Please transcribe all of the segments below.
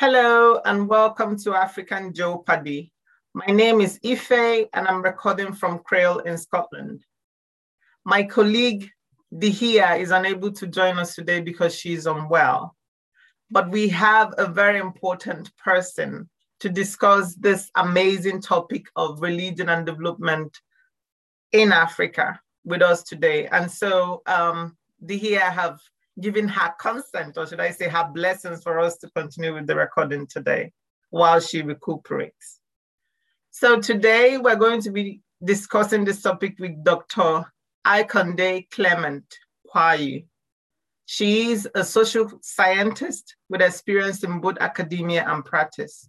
Hello and welcome to African Joe Paddy. My name is Ife and I'm recording from Crail in Scotland. My colleague Dihia is unable to join us today because she's unwell, but we have a very important person to discuss this amazing topic of religion and development in Africa with us today. And so Dihia have given her consent, or should I say her blessings, for us to continue with the recording today while she recuperates. So today we're going to be discussing this topic with Dr. Aikande Clement Huayi. She is a social scientist with experience in both academia and practice.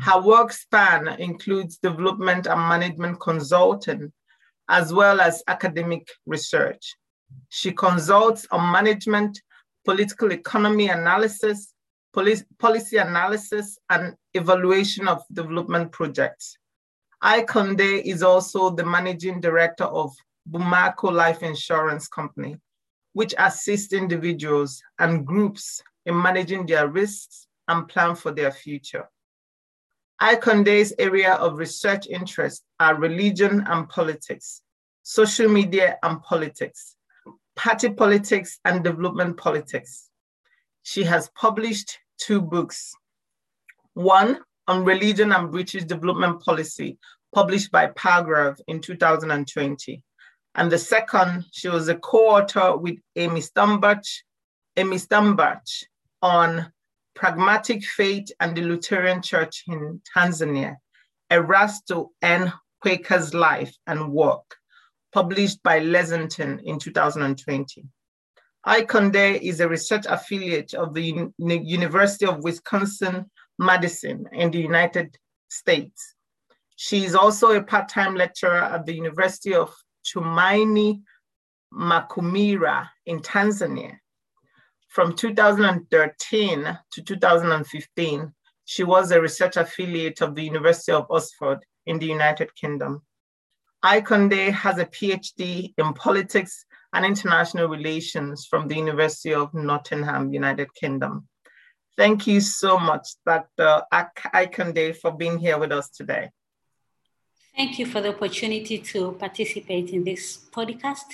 Her work span includes development and management consulting, as well as academic research. She consults on management, political economy analysis, policy analysis, and evaluation of development projects. Aikande is also the managing director of Bumako Life Insurance Company, which assists individuals and groups in managing their risks and plan for their future. Aikande's area of research interest are religion and politics, social media and politics, party politics and development politics. She has published two books, one on religion and British development policy, published by Pargrave in 2020. And the second, she was a co-author with Amy Stambach on Pragmatic Faith and the Lutheran Church in Tanzania, Erasto N. Quaker's Life and Work, published by Lessington in 2020. Aikande is a research affiliate of the University of Wisconsin Madison in the United States. She is also a part-time lecturer at the University of Chumaini Makumira in Tanzania. From 2013 to 2015, she was a research affiliate of the University of Oxford in the United Kingdom. Aikande has a PhD in politics and international relations from the University of Nottingham, United Kingdom. Thank you so much, Dr. Aikande, for being here with us today. Thank you for the opportunity to participate in this podcast.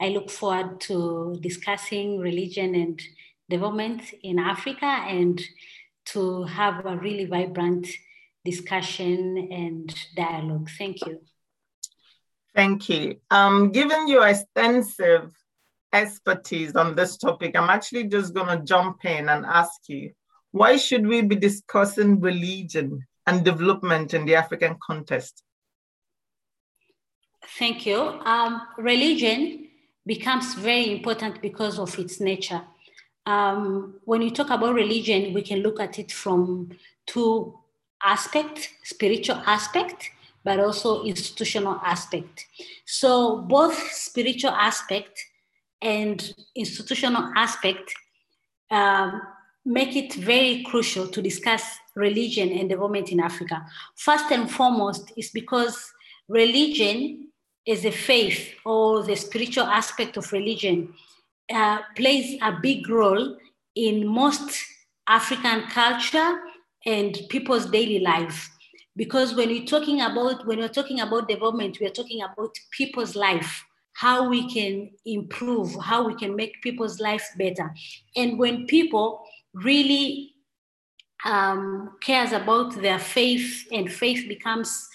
I look forward to discussing religion and development in Africa and to have a really vibrant discussion and dialogue. Thank you. Thank you. Given your extensive expertise on this topic, I'm actually just going to jump in and ask you, why should we be discussing religion and development in the African context? Thank you. Religion becomes very important because of its nature. When we talk about religion, we can look at it from two aspects: spiritual aspect, but also institutional aspect. So both spiritual aspect and institutional aspect make it very crucial to discuss religion and development in Africa. First and foremost is because religion as a faith, or the spiritual aspect of religion, plays a big role in most African culture and people's daily life. Because when we're talking about development, we are talking about people's life, how we can improve, how we can make people's life better. And when people really cares about their faith, and faith becomes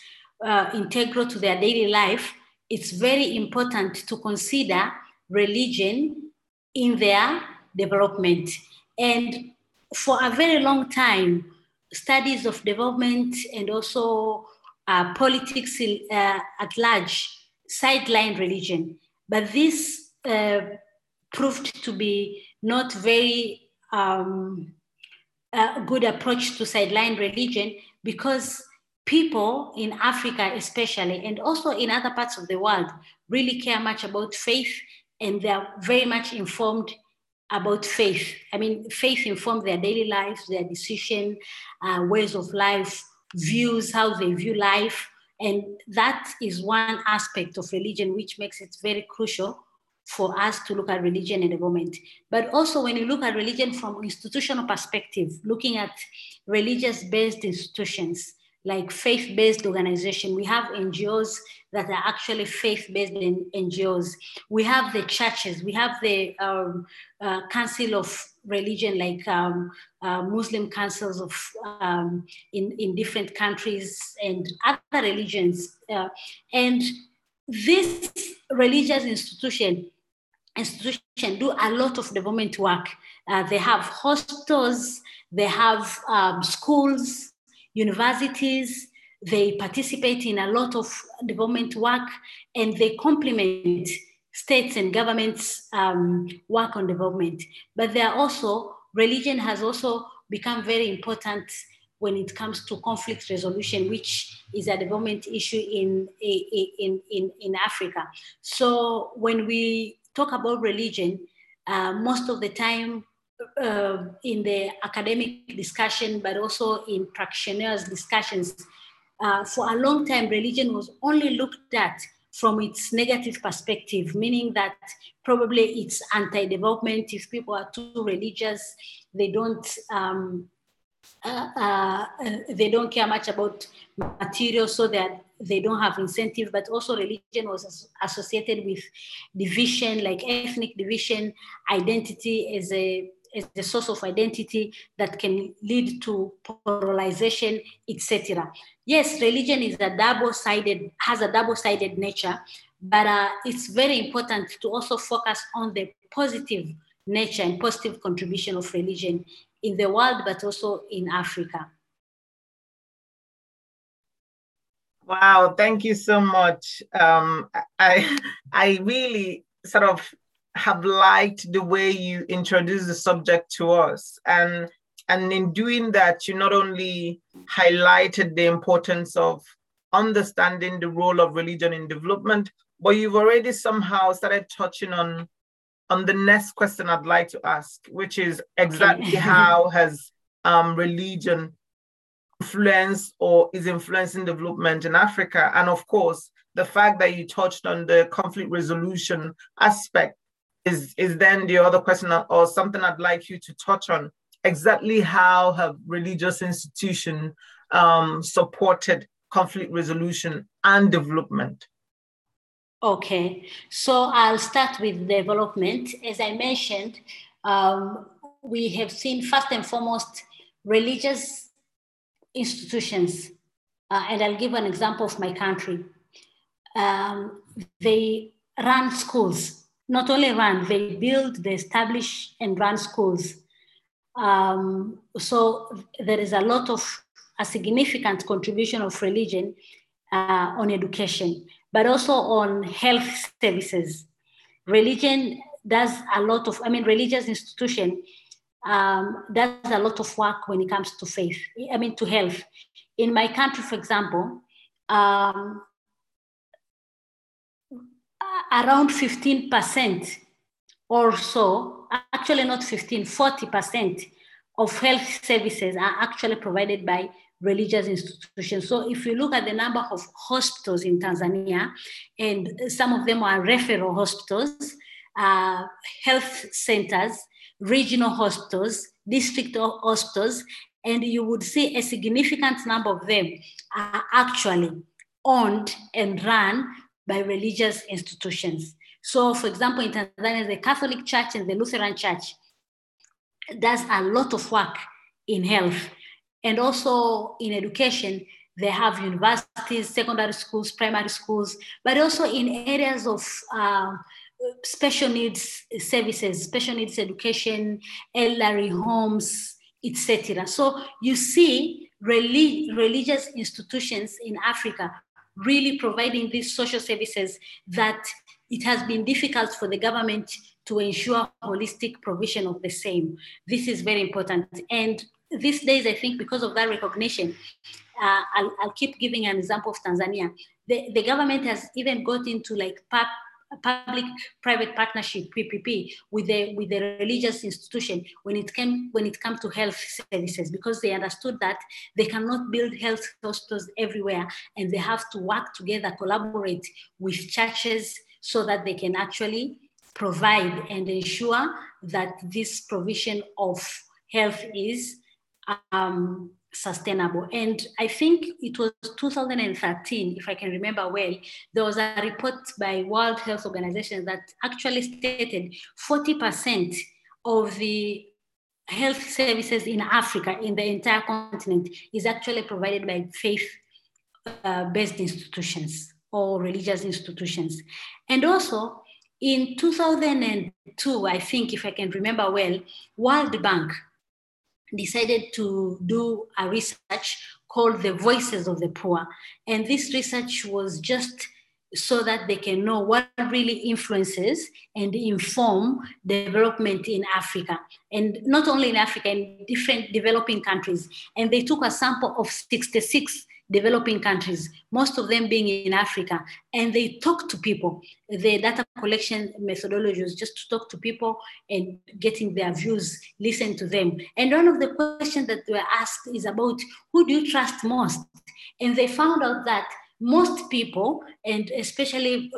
integral to their daily life, it's very important to consider religion in their development. And for a very long time, studies of development and also politics at large sidelined religion. But this proved to be not very good approach to sideline religion, because people in Africa especially, and also in other parts of the world, really care much about faith, and they are very much informed about faith. I mean, faith informs their daily lives, their decision, ways of life, views, how they view life. And that is one aspect of religion which makes it very crucial for us to look at religion and development. But also when you look at religion from an institutional perspective, looking at religious-based institutions, like faith-based organization. We have NGOs that are actually faith-based NGOs. We have the churches, we have the Council of Religion, like Muslim councils of in different countries and other religions. And this religious institution do a lot of development work. They have hostels, they have schools, universities, they participate in a lot of development work, and they complement states and governments' work on development. But there are also, religion has also become very important when it comes to conflict resolution, which is a development issue in Africa. So when we talk about religion, most of the time, in the academic discussion, but also in practitioners' discussions, for a long time, religion was only looked at from its negative perspective, meaning that probably it's anti-development. If people are too religious, they don't care much about material, so that they don't have incentive. But also religion was associated with division, like ethnic division, identity as the source of identity that can lead to polarization, etc. Yes, religion is has a double-sided nature, but it's very important to also focus on the positive nature and positive contribution of religion in the world, but also in Africa. Wow, thank you so much. I really sort of have liked the way you introduced the subject to us. And in doing that, you not only highlighted the importance of understanding the role of religion in development, but you've already somehow started touching on the next question I'd like to ask, which is exactly how has religion influenced or is influencing development in Africa? And of course, the fact that you touched on the conflict resolution aspect is then the other question or something I'd like you to touch on. Exactly how have religious institutions supported conflict resolution and development? Okay, so I'll start with development. As I mentioned, we have seen first and foremost religious institutions. And I'll give an example of my country. They run schools, not only run, they build, they establish and run schools. So there is a significant contribution of religion on education, but also on health services. Religion does a lot of, religious institution does a lot of work when it comes to to health. In my country, for example, around 15% or so, actually not 15, 40% of health services are actually provided by religious institutions. So if you look at the number of hospitals in Tanzania, and some of them are referral hospitals, health centers, regional hospitals, district hospitals, and you would see a significant number of them are actually owned and run by religious institutions. So for example, in Tanzania, the Catholic Church and the Lutheran Church does a lot of work in health. And also in education, they have universities, secondary schools, primary schools, but also in areas of special needs services, special needs education, elderly homes, etc. So you see religious institutions in Africa really providing these social services that it has been difficult for the government to ensure holistic provision of the same. This is very important. And these days, I think because of that recognition, I'll keep giving an example of Tanzania. The government has even got into like public-private partnership (PPP) with the religious institution when it came to health services, because they understood that they cannot build health hospitals everywhere, and they have to work together, collaborate with churches so that they can actually provide and ensure that this provision of health is sustainable. And I think it was 2013, if I can remember well, there was a report by World Health Organization that actually stated 40% of the health services in Africa, in the entire continent, is actually provided by faith-based institutions or religious institutions. And also in 2002, I think, if I can remember well, World Bank decided to do a research called the Voices of the Poor. And this research was just so that they can know what really influences and inform development in Africa, and not only in Africa, in different developing countries. And they took a sample of 66 developing countries, most of them being in Africa. And they talked to people. The data collection methodology was just to talk to people and getting their views, listen to them. And one of the questions that were asked is about who do you trust most? And they found out that most people, and especially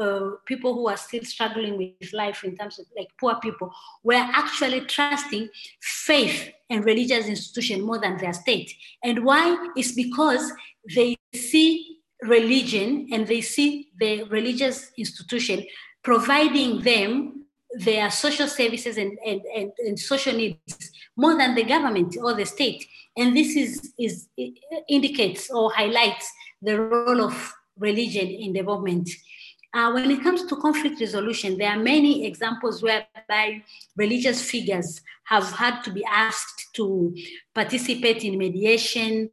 people who are still struggling with life in terms of like poor people, were actually trusting faith and religious institution more than their state. And why? It's because they see religion and they see the religious institution providing them their social services and social needs more than the government or the state. And this is indicates or highlights the role of religion in development. When it comes to conflict resolution, there are many examples whereby religious figures have had to be asked to participate in mediation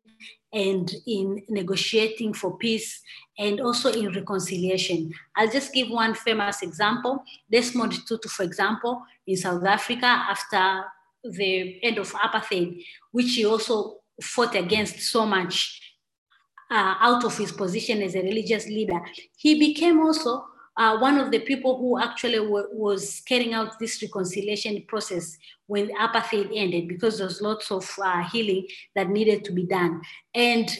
and in negotiating for peace and also in reconciliation. I'll just give one famous example. Desmond Tutu, for example, in South Africa after the end of apartheid, which he also fought against so much out of his position as a religious leader. He became also one of the people who actually was carrying out this reconciliation process when apartheid ended, because there was lots of healing that needed to be done. And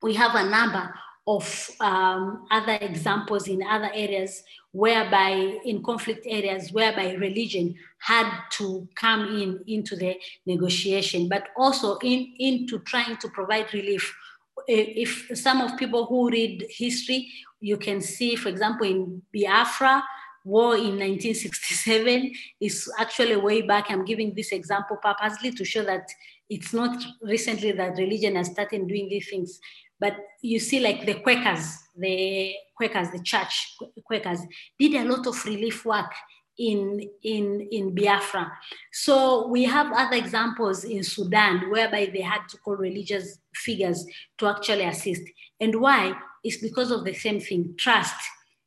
we have a number of other examples in other areas whereby, in conflict areas, whereby religion had to come in into the negotiation, but also into trying to provide relief. If some of people who read history, you can see, for example, in Biafra, war in 1967 is actually way back. I'm giving this example purposely to show that it's not recently that religion has started doing these things. But you see, like the Quakers, the church Quakers, did a lot of relief work in Biafra. So we have other examples in Sudan whereby they had to call religious figures to actually assist. And why? It's because of the same thing: trust,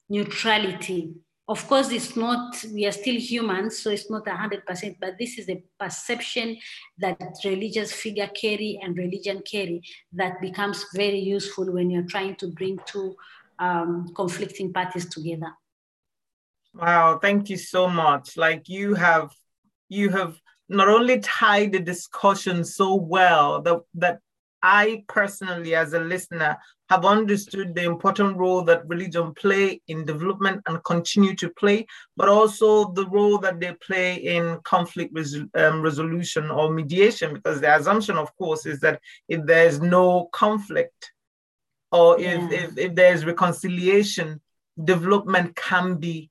neutrality. Of course, it's not, we are still humans, so it's not 100%, but this is a perception that religious figure carry and religion carry that becomes very useful when you're trying to bring two conflicting parties together. Wow, thank you so much. Like you have not only tied the discussion so well that I personally, as a listener, have understood the important role that religion play in development and continue to play, but also the role that they play in conflict resolution or mediation, because the assumption, of course, is that if there's no conflict or if there's reconciliation, development can be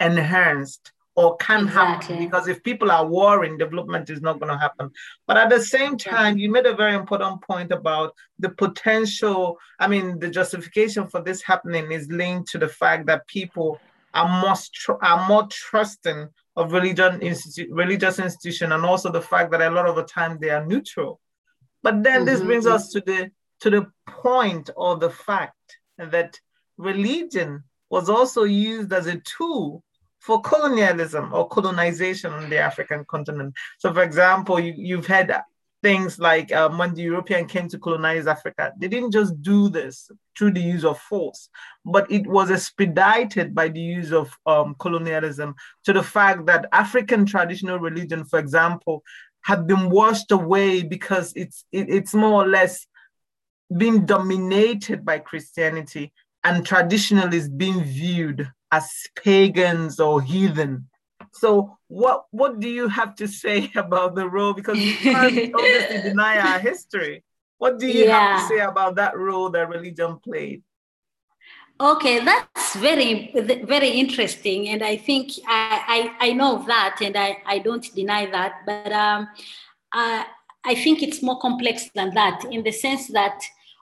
enhanced or can happen, because if people are warring, development is not going to happen. But at the same time, you made a very important point about the potential. I mean, the justification for this happening is linked to the fact that people are more trusting of religious institution, and also the fact that a lot of the time they are neutral. But then this brings us to the point, or the fact, that religion was also used as a tool for colonialism or colonization on the African continent. So, for example, you've had things like when the European came to colonize Africa, they didn't just do this through the use of force, but it was expedited by the use of colonialism, to the fact that African traditional religion, for example, had been washed away because it's more or less been dominated by Christianity, and traditionalists being viewed as pagans or heathen So what do you have to say about the role? Because you can't obviously deny our history. What do you have to say about that role that religion played? Okay, that's very, very interesting. And I think I know that, and I don't deny that. But I think it's more complex than that, in the sense that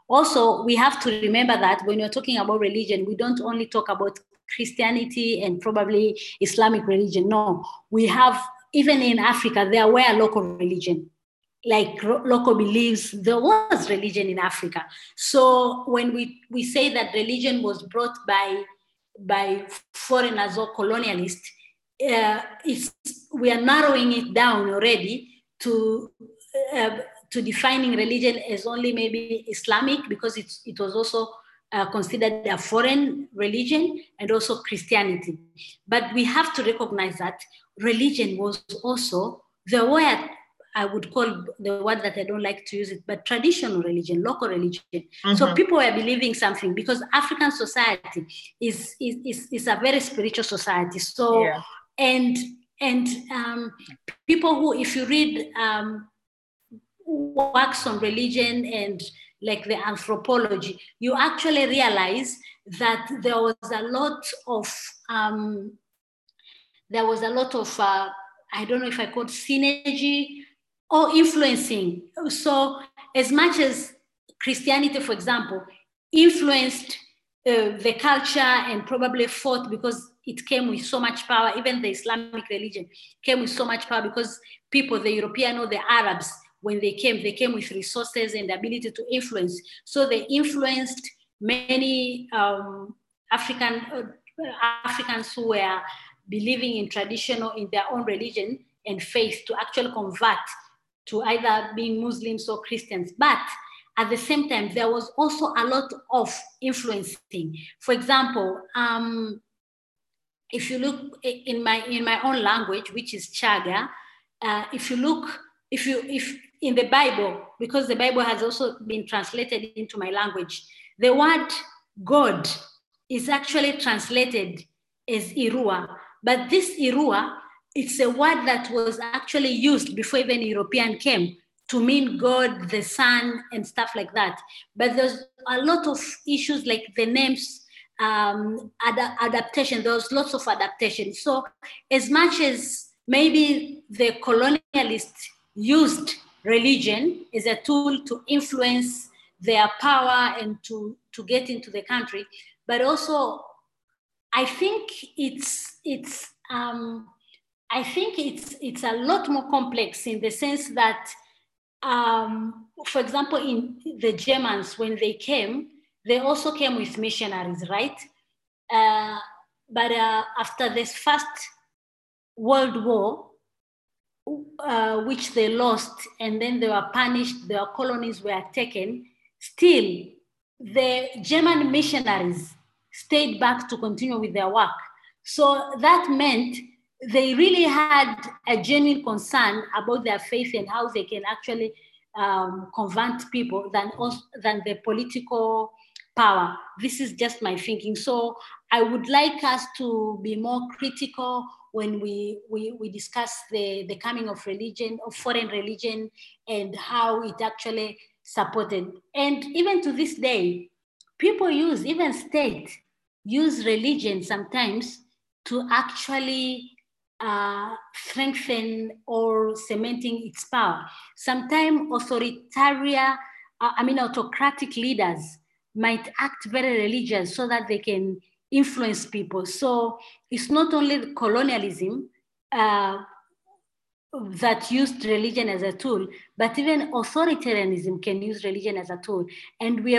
also we have to remember that when you're talking about religion, we don't only talk about Christianity and probably Islamic religion. No, we have, even in Africa, there were local religion, like local beliefs. There was religion in Africa. So when we say that religion was brought by foreigners or colonialists, we are narrowing it down already to defining religion as only maybe Islamic, because it was also considered a foreign religion, and also Christianity. But we have to recognize that religion was also, there were, I would call the word that I don't like to use it, but traditional religion, local religion. Mm-hmm. So people were believing something, because African society is a very spiritual society. So, and people who, if you read works on religion and like the anthropology, you actually realize that there was a lot of, I don't know if I call it synergy, or influencing. So as much as Christianity, for example, influenced the culture and probably fought, because it came with so much power, even the Islamic religion came with so much power, because people, the European or the Arabs, when they came with resources and the ability to influence. So they influenced many Africans who were believing in traditional, in their own religion and faith, to actually convert to either being Muslims or Christians. But at the same time, there was also a lot of influencing. For example, if you look in my own language, which is Chaga, if in the Bible, because the Bible has also been translated into my language, the word God is actually translated as Irua, but this Irua, it's a word that was actually used before even European came to mean God, the sun, and stuff like that. But there's a lot of issues like the names, adaptation. There was lots of adaptation. So as much as maybe the colonialists used religion as a tool to influence their power and to get into the country, but also I think it's a lot more complex, in the sense that, for example, in the Germans, when they came, they also came with missionaries, right? But after this First World War, which they lost, and then they were punished, their colonies were taken, still the German missionaries stayed back to continue with their work. So that meant they really had a genuine concern about their faith and how they can actually convert people than the political power. This is just my thinking. So I would like us to be more critical when we discuss the coming of religion, of foreign religion, and how it actually supported. And even to this day, people use, even state, use religion sometimes to actually strengthen or cementing its power. Sometimes authoritarian, autocratic leaders might act very religious so that they can influence people. So it's not only colonialism that used religion as a tool, but even authoritarianism can use religion as a tool. And we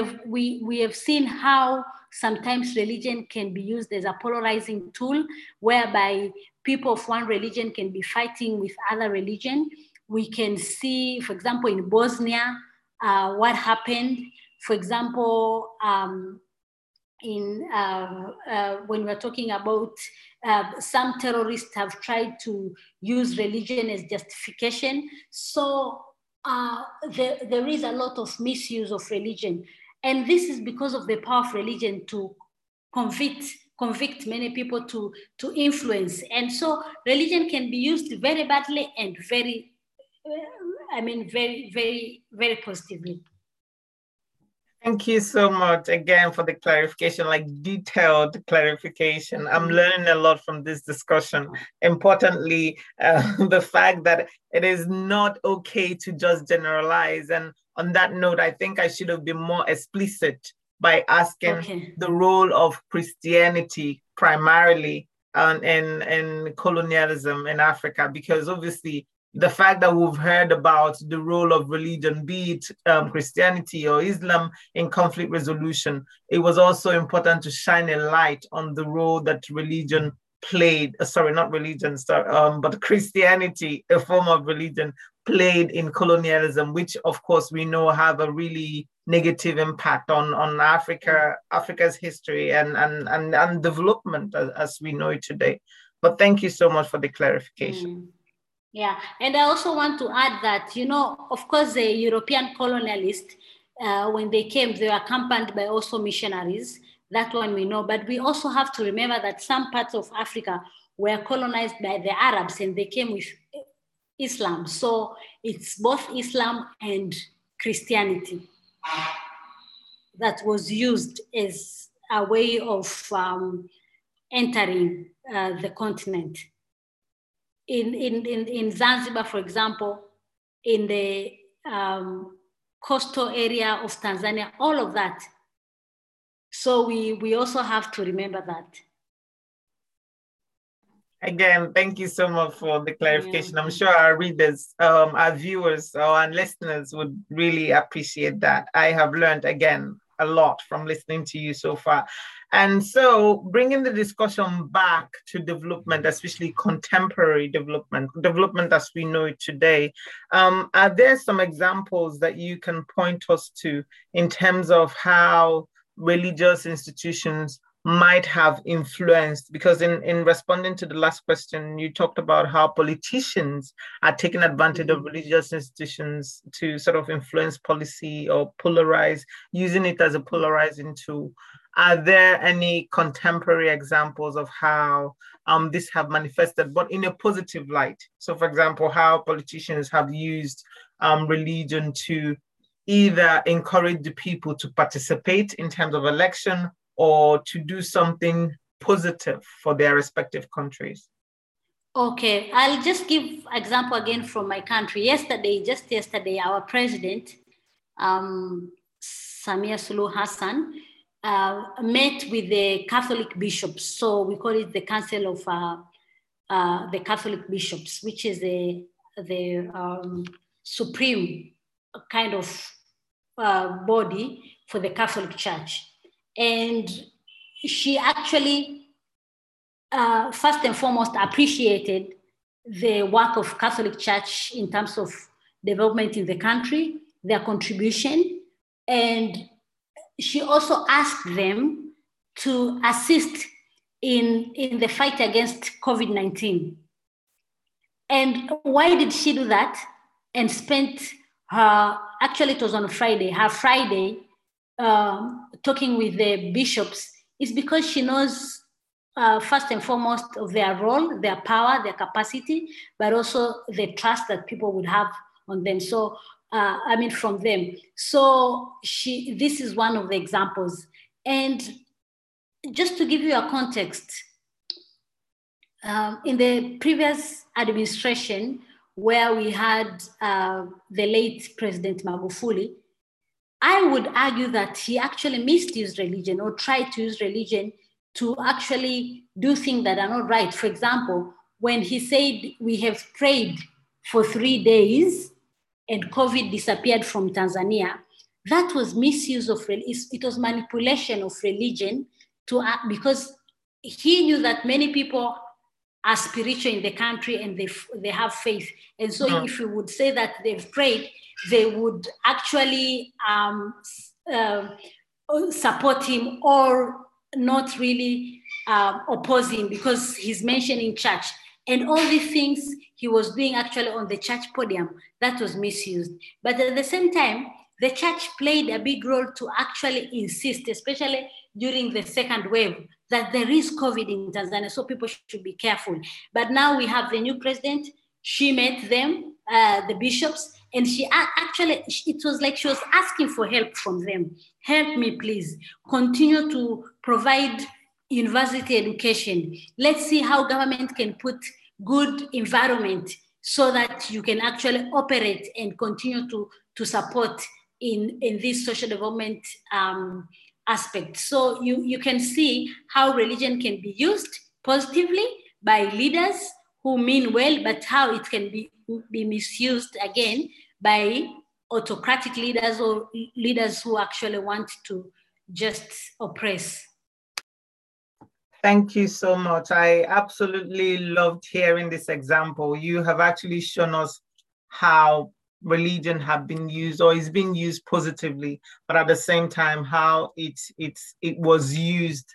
have seen how sometimes religion can be used as a polarizing tool, whereby people of one religion can be fighting with other religion. We can see, for example, in Bosnia, what happened. For example, when we're talking about some terrorists have tried to use religion as justification. So there is a lot of misuse of religion. And this is because of the power of religion to convict convict many people to influence. And so religion can be used very badly and very, very, very, very positively. Thank you so much again for the clarification, like detailed clarification. I'm learning a lot from this discussion. Importantly, the fact that it is not okay to just generalize. And on that note, I think I should have been more explicit by asking the role of Christianity primarily in colonialism in Africa, because obviously the fact that we've heard about the role of religion, be it Christianity or Islam, in conflict resolution, it was also important to shine a light on the role that religion played, but Christianity, a form of religion, played in colonialism, which of course we know have a really negative impact on Africa's history and development as we know it today. But thank you so much for the clarification. Yeah, and I also want to add that, you know, of course, the European colonialists, when they came, they were accompanied by also missionaries. That one we know, but we also have to remember that some parts of Africa were colonized by the Arabs and they came with Islam. So it's both Islam and Christianity that was used as a way of entering the continent. In Zanzibar, for example, in the coastal area of Tanzania, all of that. So we also have to remember that. Again, thank you so much for the clarification. Yeah. I'm sure our readers, our viewers, our listeners would really appreciate that. I have learned, again, a lot from listening to you so far. And so bringing the discussion back to development, especially contemporary development as we know it today, are there some examples that you can point us to in terms of how religious institutions might have influenced? Because in responding to the last question, you talked about how politicians are taking advantage of religious institutions to sort of influence policy or polarize, using it as a polarizing tool. Are there any contemporary examples of how this have manifested, but in a positive light? So for example, how politicians have used religion to either encourage the people to participate in terms of election or to do something positive for their respective countries? Okay, I'll just give example again from my country. Just yesterday, our president, Samia Suluhu Hassan, met with the Catholic bishops. So we call it the Council of the Catholic Bishops, which is the supreme kind of body for the Catholic Church. And she actually, first and foremost, appreciated the work of Catholic Church in terms of development in the country, their contribution. And she also asked them to assist in the fight against COVID-19. And why did she do that? And spent her, actually it was on Friday, her Friday, talking with the bishops, is because she knows first and foremost of their role, their power, their capacity, but also the trust that people would have on them. So, from them. So this is one of the examples. And just to give you a context, in the previous administration, where we had the late President Magufuli, I would argue that he actually misused religion or tried to use religion to actually do things that are not right. For example, when he said we have prayed for 3 days and COVID disappeared from Tanzania, that was misuse of religion. It was manipulation of religion because he knew that many people are spiritual in the country and they have faith. And so if you would say that they've prayed, they would actually support him or not really oppose him because he's mentioning church. And all these things he was doing actually on the church podium, that was misused. But at the same time, the church played a big role to actually insist, especially during the second wave, that there is COVID in Tanzania, so people should be careful. But now we have the new president. She met them, the bishops, and she actually, it was like she was asking for help from them. Help me, please. Continue to provide university education. Let's see how government can put good environment so that you can actually operate and continue to support in this social development aspect. So you can see how religion can be used positively by leaders who mean well, but how it can be misused again by autocratic leaders or leaders who actually want to just oppress. Thank you so much. I absolutely loved hearing this example. You have actually shown us how religion have been used or is being used positively, but at the same time, how it was used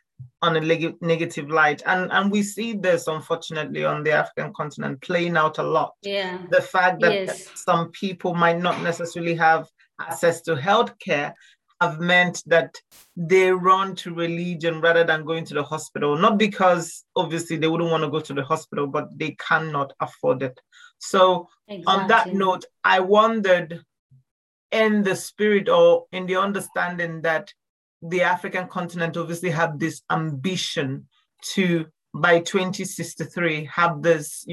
on a negative light. And we see this, unfortunately, on the African continent playing out a lot. Yeah. The fact that some people might not necessarily have access to healthcare have meant that they run to religion rather than going to the hospital, not because obviously they wouldn't want to go to the hospital, but they cannot afford it. So on that note, I wondered, in the spirit or in the understanding that the African continent obviously had this ambition to, by 2063, have this,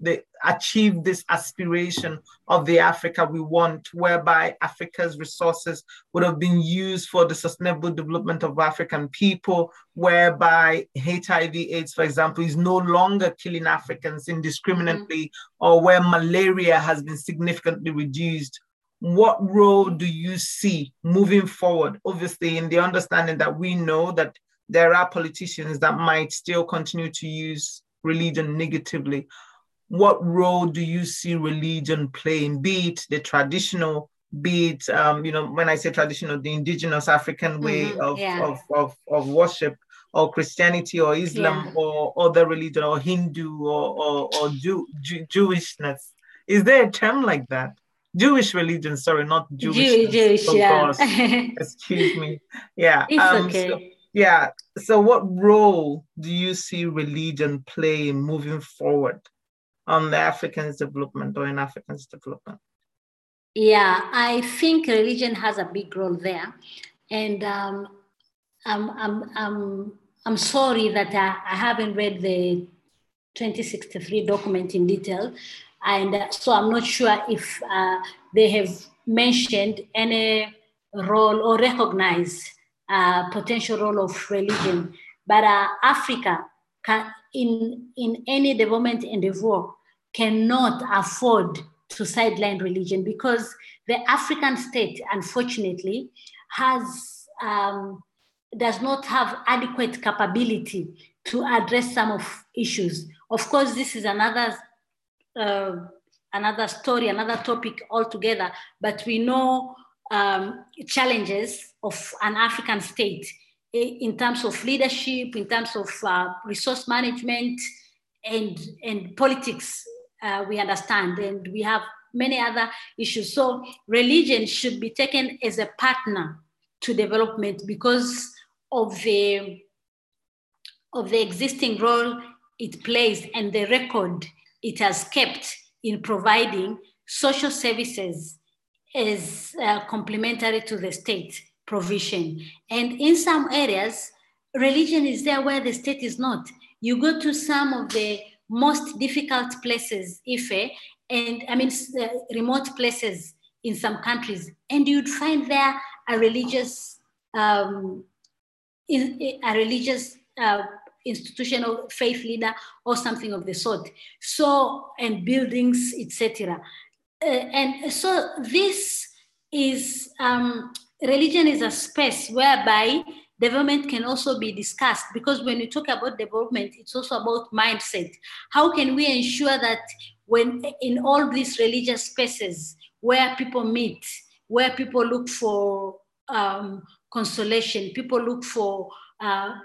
they achieve this aspiration of the Africa we want, whereby Africa's resources would have been used for the sustainable development of African people, whereby HIV/AIDS, for example, is no longer killing Africans indiscriminately, or where malaria has been significantly reduced. What role do you see moving forward? Obviously, in the understanding that we know that there are politicians that might still continue to use religion negatively. What role do you see religion playing, be it the traditional, be it, when I say traditional, the indigenous African way of worship, or Christianity, or Islam, or other religion, or Hindu, or Jewishness? Is there a term like that? Jewish religion, sorry, not Jewish. Jewish, excuse me. Yeah. It's okay. So what role do you see religion playing moving forward on the African's development or in African's development? Yeah, I think religion has a big role there. And I'm sorry that I haven't read the 2063 document in detail. And so I'm not sure if they have mentioned any role or recognized potential role of religion. But Africa, in any development endeavor, cannot afford to sideline religion, because the African state, unfortunately, does not have adequate capability to address some of issues. Of course, this is another story, another topic altogether, but we know challenges of an African state in terms of leadership, in terms of resource management and politics, we understand, and we have many other issues. So religion should be taken as a partner to development because of the existing role it plays and the record it has kept in providing social services as complementary to the state provision. And in some areas, religion is there where the state is not. You go to some of the most difficult places, remote places in some countries, and you'd find there a religious institution or faith leader or something of the sort. So, and buildings, etc. And so this is, religion is a space whereby development can also be discussed, because when we talk about development, it's also about mindset. How can we ensure that when in all these religious spaces where people meet, where people look for consolation, people look for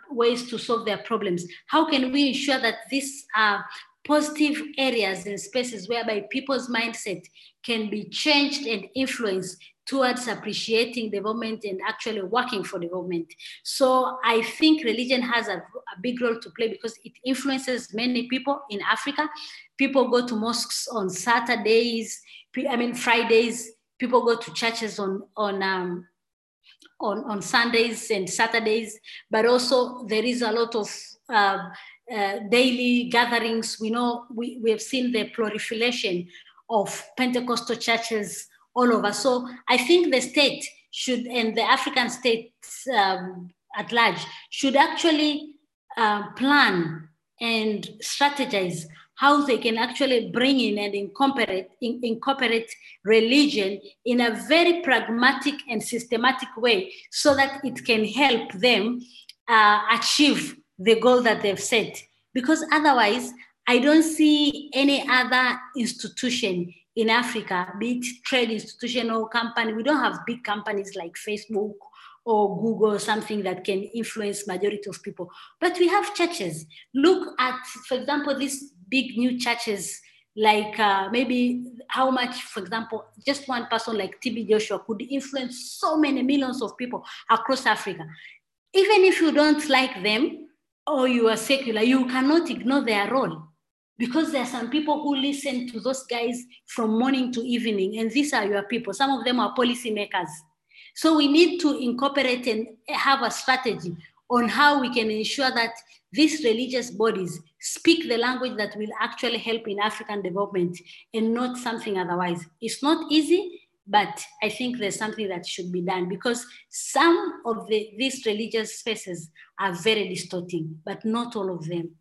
ways to solve their problems, how can we ensure that these are positive areas and spaces whereby people's mindset can be changed and influenced towards appreciating development and actually working for development. So I think religion has a big role to play because it influences many people in Africa. People go to mosques on Saturdays, Fridays. People go to churches on Sundays and Saturdays, but also there is a lot of daily gatherings. We know we have seen the proliferation of Pentecostal churches all over. So I think the state should, and the African states at large, should actually plan and strategize how they can actually bring in and incorporate religion in a very pragmatic and systematic way so that it can help them achieve the goal that they've set. Because otherwise, I don't see any other institution in Africa, be it trade institution or company. We don't have big companies like Facebook or Google, something that can influence majority of people. But we have churches. Look at, for example, these big new churches, like maybe how much, for example, just one person like TB Joshua could influence so many millions of people across Africa. Even if you don't like them or you are secular, you cannot ignore their role, because there are some people who listen to those guys from morning to evening, and these are your people. Some of them are policymakers. So we need to incorporate and have a strategy on how we can ensure that these religious bodies speak the language that will actually help in African development and not something otherwise. It's not easy, but I think there's something that should be done, because some of these religious spaces are very distorting, but not all of them.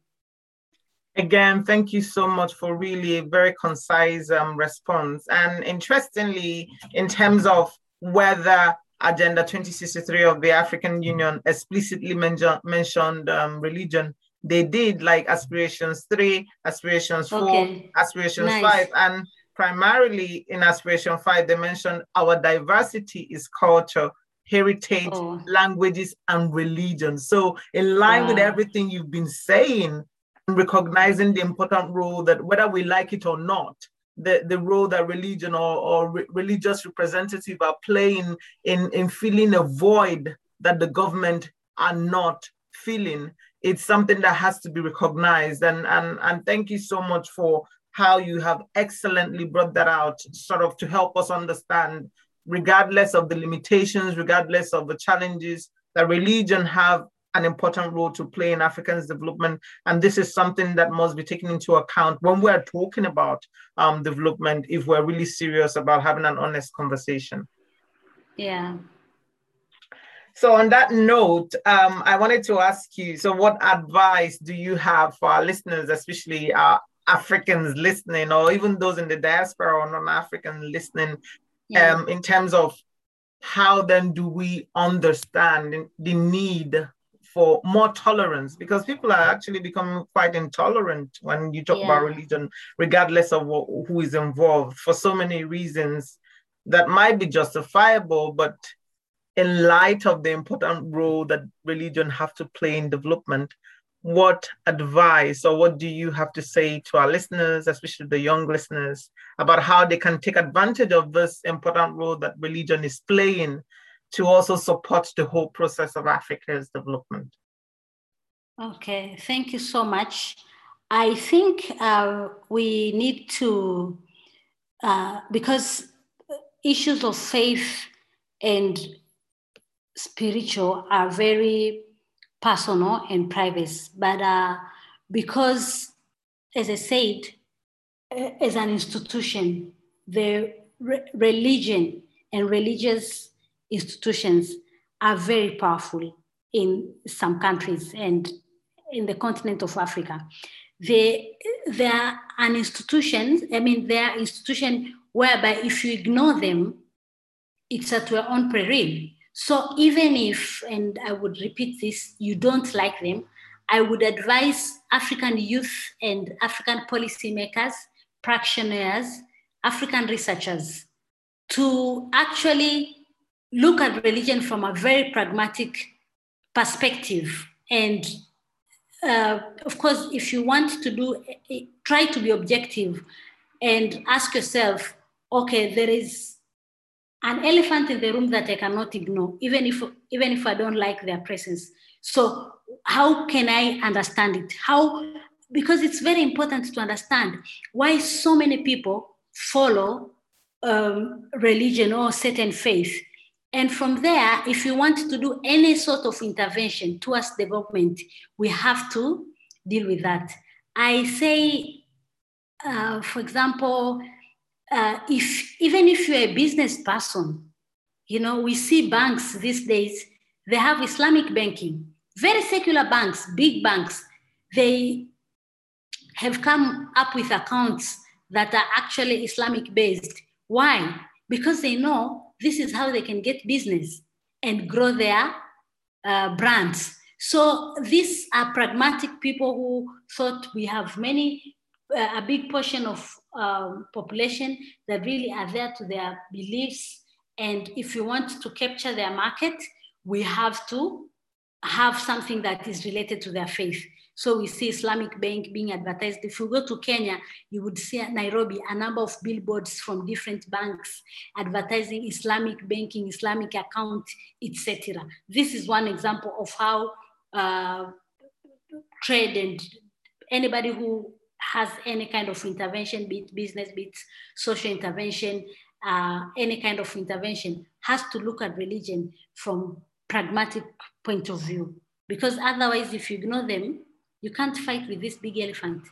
Again, thank you so much for really a very concise response. And interestingly, in terms of whether Agenda 2063 of the African Union explicitly mentioned religion, they did, like Aspirations 3, Aspirations 4, okay, Aspirations 5. And primarily in Aspiration 5, they mentioned our diversity is culture, heritage, languages, and religion. So in line with everything you've been saying, recognizing the important role that, whether we like it or not, the role that religion or religious representatives are playing in filling a void that the government are not filling. It's something that has to be recognized. And thank you so much for how you have excellently brought that out, sort of to help us understand, regardless of the limitations, regardless of the challenges, that religion have an important role to play in Africans' development. And this is something that must be taken into account when we're talking about development, if we're really serious about having an honest conversation. Yeah. So on that note, I wanted to ask you, so what advice do you have for our listeners, especially Africans listening, or even those in the diaspora or non-African listening, in terms of how then do we understand the need for more tolerance, because people are actually becoming quite intolerant when you talk about religion, regardless of who is involved, for so many reasons that might be justifiable, but in light of the important role that religion have to play in development, what advice or what do you have to say to our listeners, especially the young listeners, about how they can take advantage of this important role that religion is playing to also support the whole process of Africa's development? Okay, thank you so much. I think we need to, because issues of faith and spiritual are very personal and private, but because, as I said, as an institution, the religion and religious institutions are very powerful in some countries and in the continent of Africa. They are institution whereby if you ignore them, it's at your own peril. So even if, and I would repeat this, you don't like them, I would advise African youth and African policymakers, practitioners, African researchers to actually look at religion from a very pragmatic perspective. And of course, if you want to try to be objective and ask yourself, okay, there is an elephant in the room that I cannot ignore, even if I don't like their presence. So how can I understand it? Because it's very important to understand why so many people follow religion or certain faith. And from there, if you want to do any sort of intervention towards development, we have to deal with that. I say, for example, even if you're a business person, we see banks these days, they have Islamic banking, very secular banks, big banks. They have come up with accounts that are actually Islamic based. Why? Because they know this is how they can get business and grow their brands. So these are pragmatic people who thought we have a big portion of population that really are there to their beliefs. And if you want to capture their market, we have to have something that is related to their faith. So we see Islamic Bank being advertised. If you go to Kenya, you would see at Nairobi a number of billboards from different banks advertising Islamic banking, Islamic account, etc. This is one example of how trade and anybody who has any kind of intervention, be it business, be it social intervention, any kind of intervention, has to look at religion from a pragmatic point of view. Because otherwise, if you ignore them, you can't fight with this big elephant.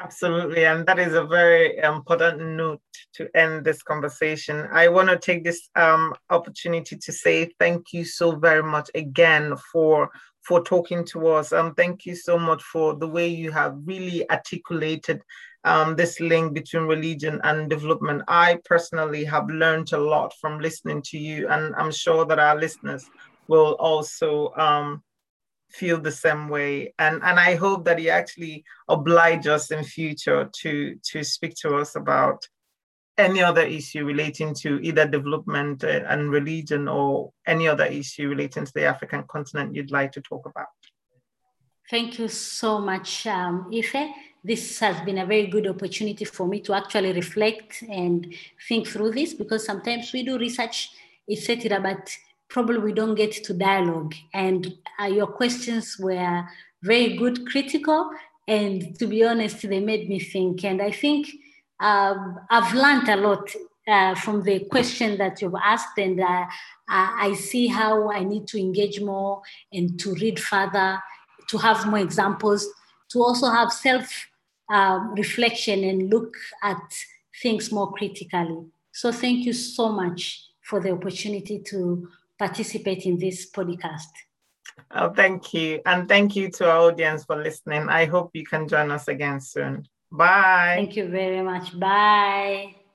Absolutely, and that is a very important note to end this conversation. I want to take this opportunity to say thank you so very much again for talking to us. Thank you so much for the way you have really articulated this link between religion and development. I personally have learned a lot from listening to you, and I'm sure that our listeners will also feel the same way. And I hope that you actually oblige us in future to speak to us about any other issue relating to either development and religion or any other issue relating to the African continent you'd like to talk about. Thank you so much, Ife. This has been a very good opportunity for me to actually reflect and think through this, because sometimes we do research, etc., but probably we don't get to dialogue. And your questions were very good, critical, and to be honest, they made me think. And I think I've learned a lot from the question that you've asked, and I see how I need to engage more and to read further, to have more examples, to also have self-reflection and look at things more critically. So thank you so much for the opportunity to participate in this podcast. Oh, thank you. And thank you to our audience for listening. I hope you can join us again soon. Bye. Thank you very much. Bye.